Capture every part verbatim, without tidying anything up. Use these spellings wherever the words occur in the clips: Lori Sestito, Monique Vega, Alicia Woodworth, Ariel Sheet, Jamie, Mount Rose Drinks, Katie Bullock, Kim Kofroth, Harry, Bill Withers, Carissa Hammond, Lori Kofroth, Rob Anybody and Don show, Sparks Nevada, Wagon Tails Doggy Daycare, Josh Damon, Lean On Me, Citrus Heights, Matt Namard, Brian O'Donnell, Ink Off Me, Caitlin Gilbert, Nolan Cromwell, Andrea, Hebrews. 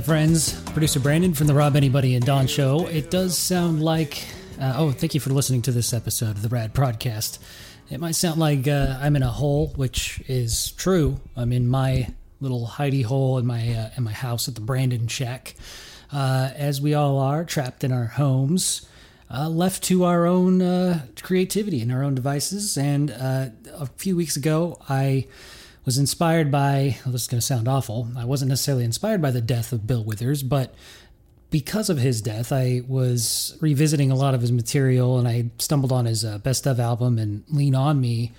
Hi, friends. Producer Brandon from the Rob Anybody and Don show. It does sound like... Uh, oh, thank you for listening to this episode of the Rad Podcast. It might sound like uh, I'm in a hole, which is true. I'm in my little hidey hole in my uh, in my house at the Brandon shack, uh, as we all are, trapped in our homes, uh, left to our own uh, creativity and our own devices. And uh, a few weeks ago, I was inspired by, well, this is going to sound awful, I wasn't necessarily inspired by the death of Bill Withers, but... because of his death, I was revisiting a lot of his material, and I stumbled on his uh, Best Of album, and Lean On Me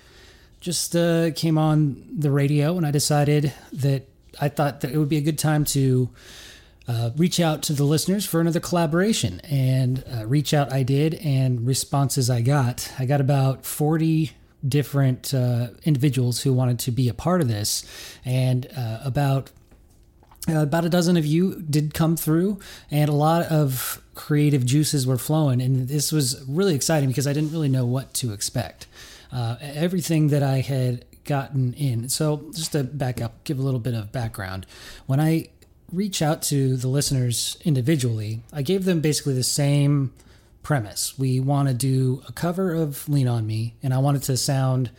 just uh, came on the radio, and I decided that I thought that it would be a good time to uh, reach out to the listeners for another collaboration, and uh, reach out I did, and responses I got. I got about forty different uh, individuals who wanted to be a part of this, and uh, about... Uh, about a dozen of you did come through, and a lot of creative juices were flowing, and this was really exciting because I didn't really know what to expect. Uh, everything that I had gotten in. So just to back up, give a little bit of background. When I reach out to the listeners individually, I gave them basically the same premise. We want to do a cover of Lean On Me, and I want it to sound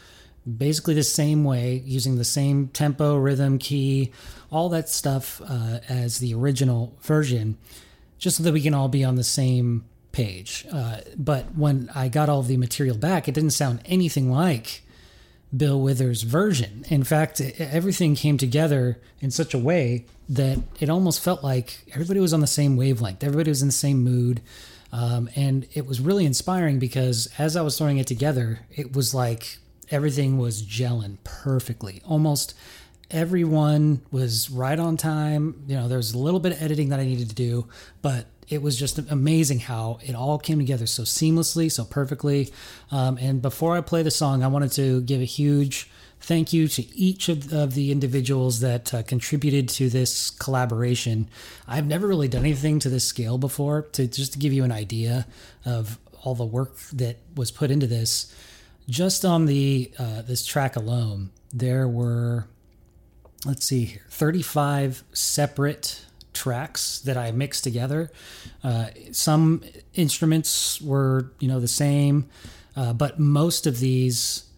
basically the same way, using the same tempo, rhythm, key, all that stuff uh, as the original version, just so that we can all be on the same page. Uh, but when I got all the material back, it didn't sound anything like Bill Withers' version. In fact, it, everything came together in such a way that it almost felt like everybody was on the same wavelength. Everybody was in the same mood. Um, and it was really inspiring because as I was throwing it together, it was like... everything was gelling perfectly. Almost everyone was right on time. You know, there was a little bit of editing that I needed to do, but it was just amazing how it all came together so seamlessly, so perfectly. Um, and before I play the song, I wanted to give a huge thank you to each of, of the individuals that uh, contributed to this collaboration. I've never really done anything to this scale before. To just to give you an idea of all the work that was put into this, just on the uh, this track alone, there were, let's see here, thirty-five separate tracks that I mixed together. Uh, some instruments were, you know, the same, uh, but most of these,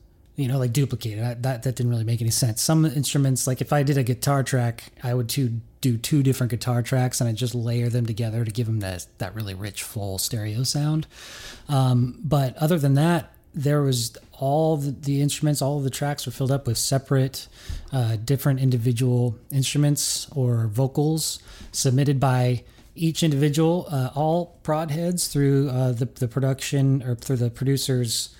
you know, like duplicated. I, that that didn't really make any sense. Some instruments, like if I did a guitar track, I would to do two different guitar tracks, and I just layer them together to give them that that really rich, full stereo sound. Um, but other than that, there was all the, the instruments, all of the tracks were filled up with separate, uh, different individual instruments or vocals submitted by each individual, uh, all prod heads through uh, the, the production or through the producers.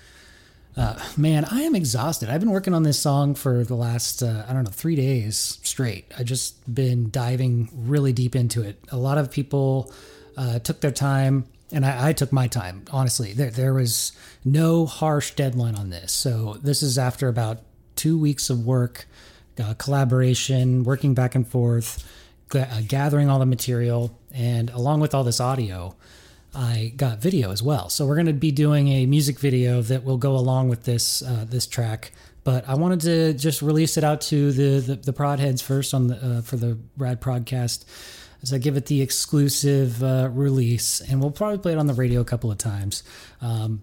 Uh, man, I am exhausted. I've been working on this song for the last, uh, I don't know, three days straight. I've just been diving really deep into it. A lot of people uh, took their time. And I, I took my time, honestly. There, there was no harsh deadline on this. So this is after about two weeks of work, uh, collaboration, working back and forth, g- uh, gathering all the material. And along with all this audio, I got video as well. So we're going to be doing a music video that will go along with this uh, this track. But I wanted to just release it out to the, the, the prod heads first on the uh, for the Rad Podcast. So I give it the exclusive uh, release, and we'll probably play it on the radio a couple of times. Um,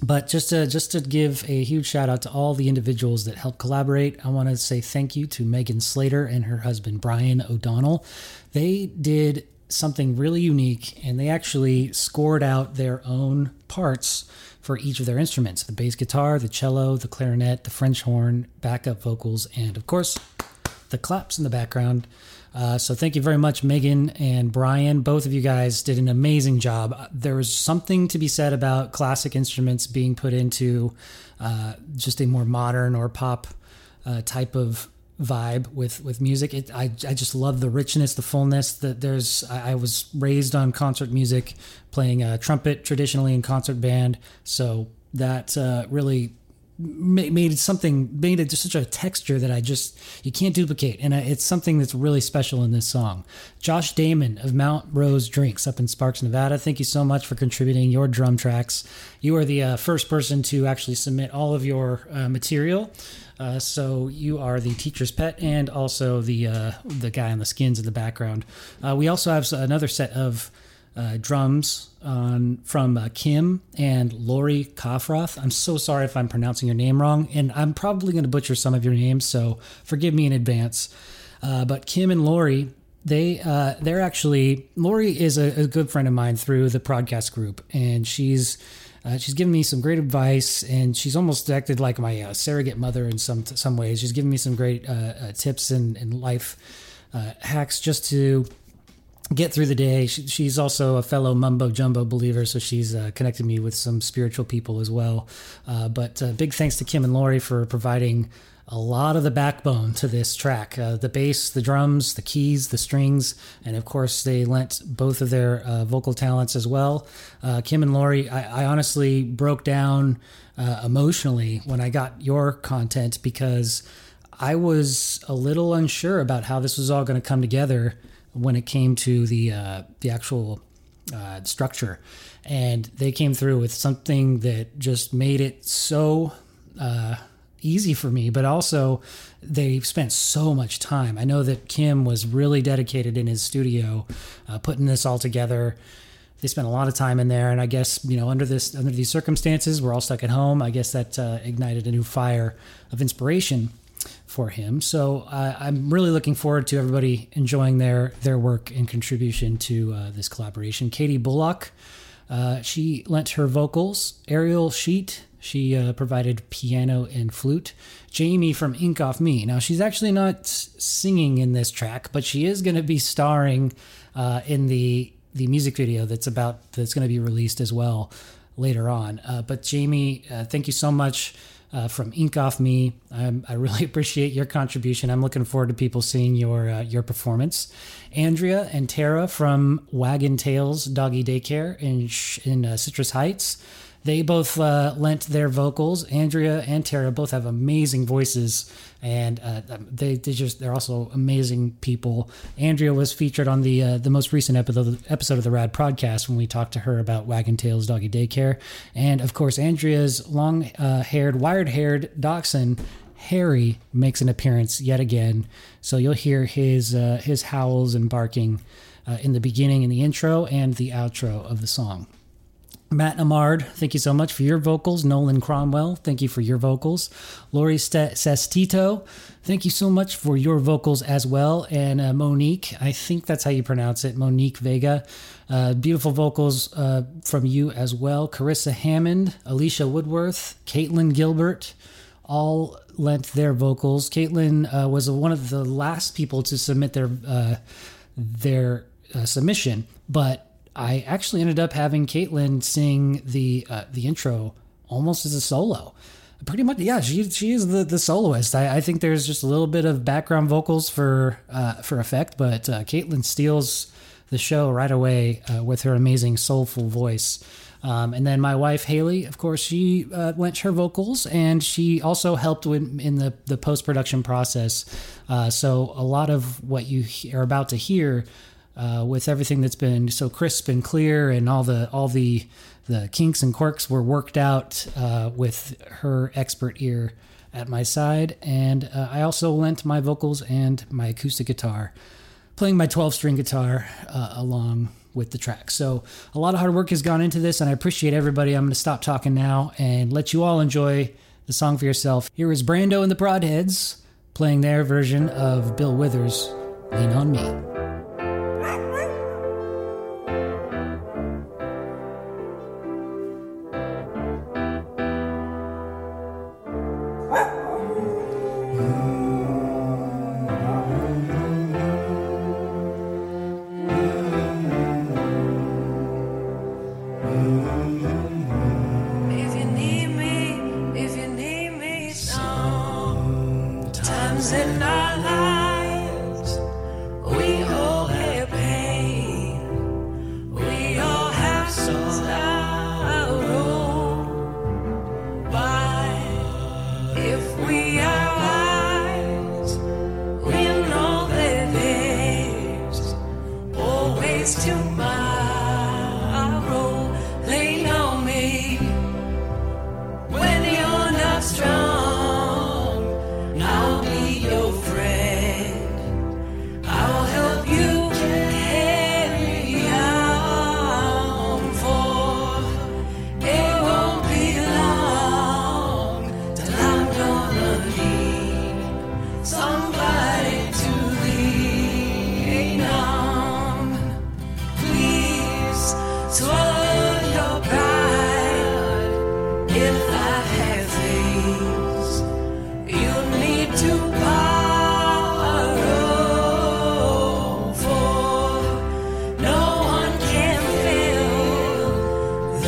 but just to, just to give a huge shout out to all the individuals that helped collaborate, I want to say thank you to Megan Slater and her husband, Brian O'Donnell. They did something really unique, and they actually scored out their own parts for each of their instruments, the bass guitar, the cello, the clarinet, the French horn, backup vocals, and of course, the claps in the background. Uh, so thank you very much, Megan and Brian. Both of you guys did an amazing job. There was something to be said about classic instruments being put into uh, just a more modern or pop uh, type of vibe with, with music. It, I, I just love the richness, the fullness that there's. I, I was raised on concert music, playing a trumpet traditionally in concert band. So that uh, really made something, made it just such a texture that I just, you can't duplicate. And I, it's something that's really special in this song. Josh Damon of Mount Rose Drinks up in Sparks, Nevada, thank you so much for contributing your drum tracks. You are the uh, first person to actually submit all of your uh, material. Uh, so you are the teacher's pet and also the uh, the guy on the skins in the background. Uh, we also have another set of Uh, drums on from uh, Kim and Lori Kofroth. I'm so sorry if I'm pronouncing your name wrong, and I'm probably going to butcher some of your names, so forgive me in advance. Uh, but Kim and Lori, they uh, they're actually Lori is a, a good friend of mine through the podcast group, and she's uh, she's given me some great advice, and she's almost acted like my uh, surrogate mother in some some ways. She's given me some great uh, uh, tips and and life uh, hacks just to get through the day. She, she's also a fellow mumbo jumbo believer, so she's uh, connected me with some spiritual people as well. Uh, but uh, big thanks to Kim and Lori for providing a lot of the backbone to this track. Uh, the bass, the drums, the keys, the strings, and of course they lent both of their uh, vocal talents as well. Uh, Kim and Lori, I, I honestly broke down uh, emotionally when I got your content because I was a little unsure about how this was all going to come together when it came to the uh, the actual uh, structure. And they came through with something that just made it so uh, easy for me, but also they spent so much time. I know that Kim was really dedicated in his studio uh, putting this all together. They spent a lot of time in there, and I guess, you know, under this under these circumstances, we're all stuck at home. I guess that uh, ignited a new fire of inspiration for him. So uh, I'm really looking forward to everybody enjoying their their work and contribution to uh, this collaboration. Katie Bullock, uh, she lent her vocals. Ariel Sheet, she uh, provided piano and flute. Jamie from Ink Off Me. Now, she's actually not singing in this track, but she is going to be starring uh, in the the music video that's about that's going to be released as well later on. Uh, but Jamie, uh, thank you so much. Uh, from Ink Off Me, I'm, I really appreciate your contribution. I'm looking forward to people seeing your uh, your performance. Andrea and Tara from Wagon Tails Doggy Daycare in in uh, Citrus Heights, they both uh, lent their vocals. Andrea and Tara both have amazing voices, and uh, they they just they're also amazing people. Andrea was featured on the uh, the most recent episode episode of the Rad Podcast when we talked to her about Wagon Tails Doggy Daycare, and of course Andrea's long uh, haired wire haired dachshund Harry makes an appearance yet again, so you'll hear his uh, his howls and barking uh, in the beginning, in the intro and the outro of the song. Matt Namard, thank you so much for your vocals. Nolan Cromwell, thank you for your vocals. Lori Sestito, thank you so much for your vocals as well. And uh, Monique, I think that's how you pronounce it, Monique Vega. Uh, beautiful vocals uh, from you as well. Carissa Hammond, Alicia Woodworth, Caitlin Gilbert, all lent their vocals. Caitlin uh, was one of the last people to submit their, uh, their uh, submission, but I actually ended up having Caitlin sing the uh, the intro almost as a solo. Pretty much, yeah, she she is the, the soloist. I, I think there's just a little bit of background vocals for uh, for effect, but uh, Caitlin steals the show right away uh, with her amazing soulful voice. Um, and then my wife, Haley, of course, she uh, lent her vocals, and she also helped in, in the, the post-production process. Uh, so a lot of what you he- are about to hear Uh, with everything that's been so crisp and clear, and all the all the the kinks and quirks were worked out uh, with her expert ear at my side, and uh, I also lent my vocals and my acoustic guitar, playing my twelve-string guitar uh, along with the track. So a lot of hard work has gone into this, and I appreciate everybody. I'm going to stop talking now and let you all enjoy the song for yourself. Here is Brando and the Broadheads playing their version of Bill Withers' "Lean On Me." In our lives, we tomorrow. Lean on me when you're not strong. I'll be your friend. I'll help you carry on, for it won't be long till I'm gonna need somebody to lean on. Please swallow your pride. If I have things you need to borrow, for no one can fill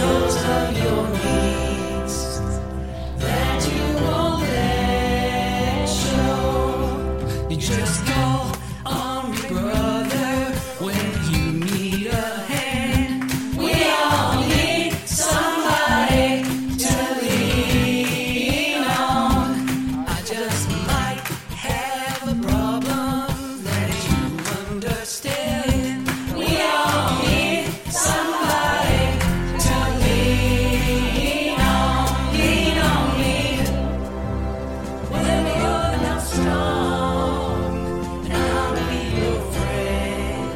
those of your needs that you won't let show. You just call on me, brother, when you need a hand. We all need somebody to lean on. I just might have a problem that you understand. We all need somebody to lean on. Lean on me when you're not strong, and I'll be your friend.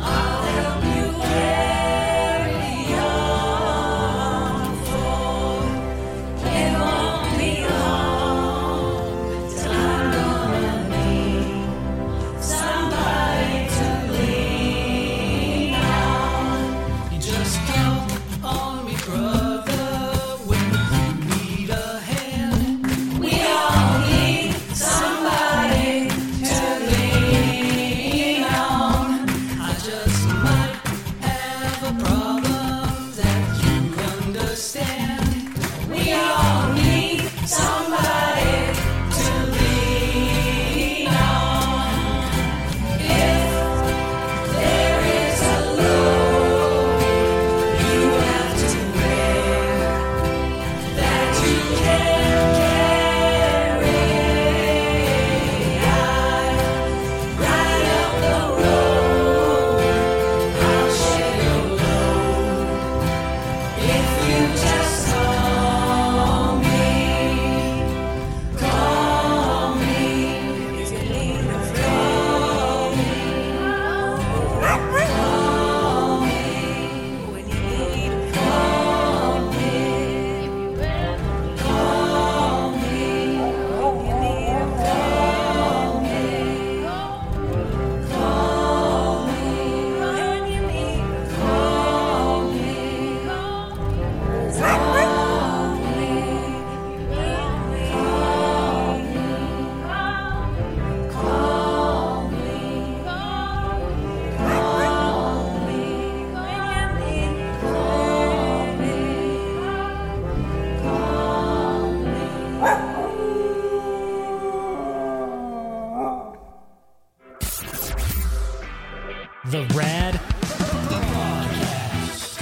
I'll help you carry on, for it won't be long till I'm gonna need somebody to lean on. You just count on me, brother, when you need a hand. We all need somebody to lean on. I just might have a problem that you understand. We all need somebody to lean on. If there is a load you have to bear that you can't carry, I ride up the road. I'll share your load if you just call me. Call me if you need a friend. Call me when you need a friend. Call me. Call me when you need a friend. Call me when you need a friend. Call me. Call me. Call me. Call me. Call me. Call me. Call me. The Rad Podcast.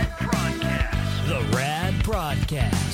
The Rad Podcast. The Rad Podcast.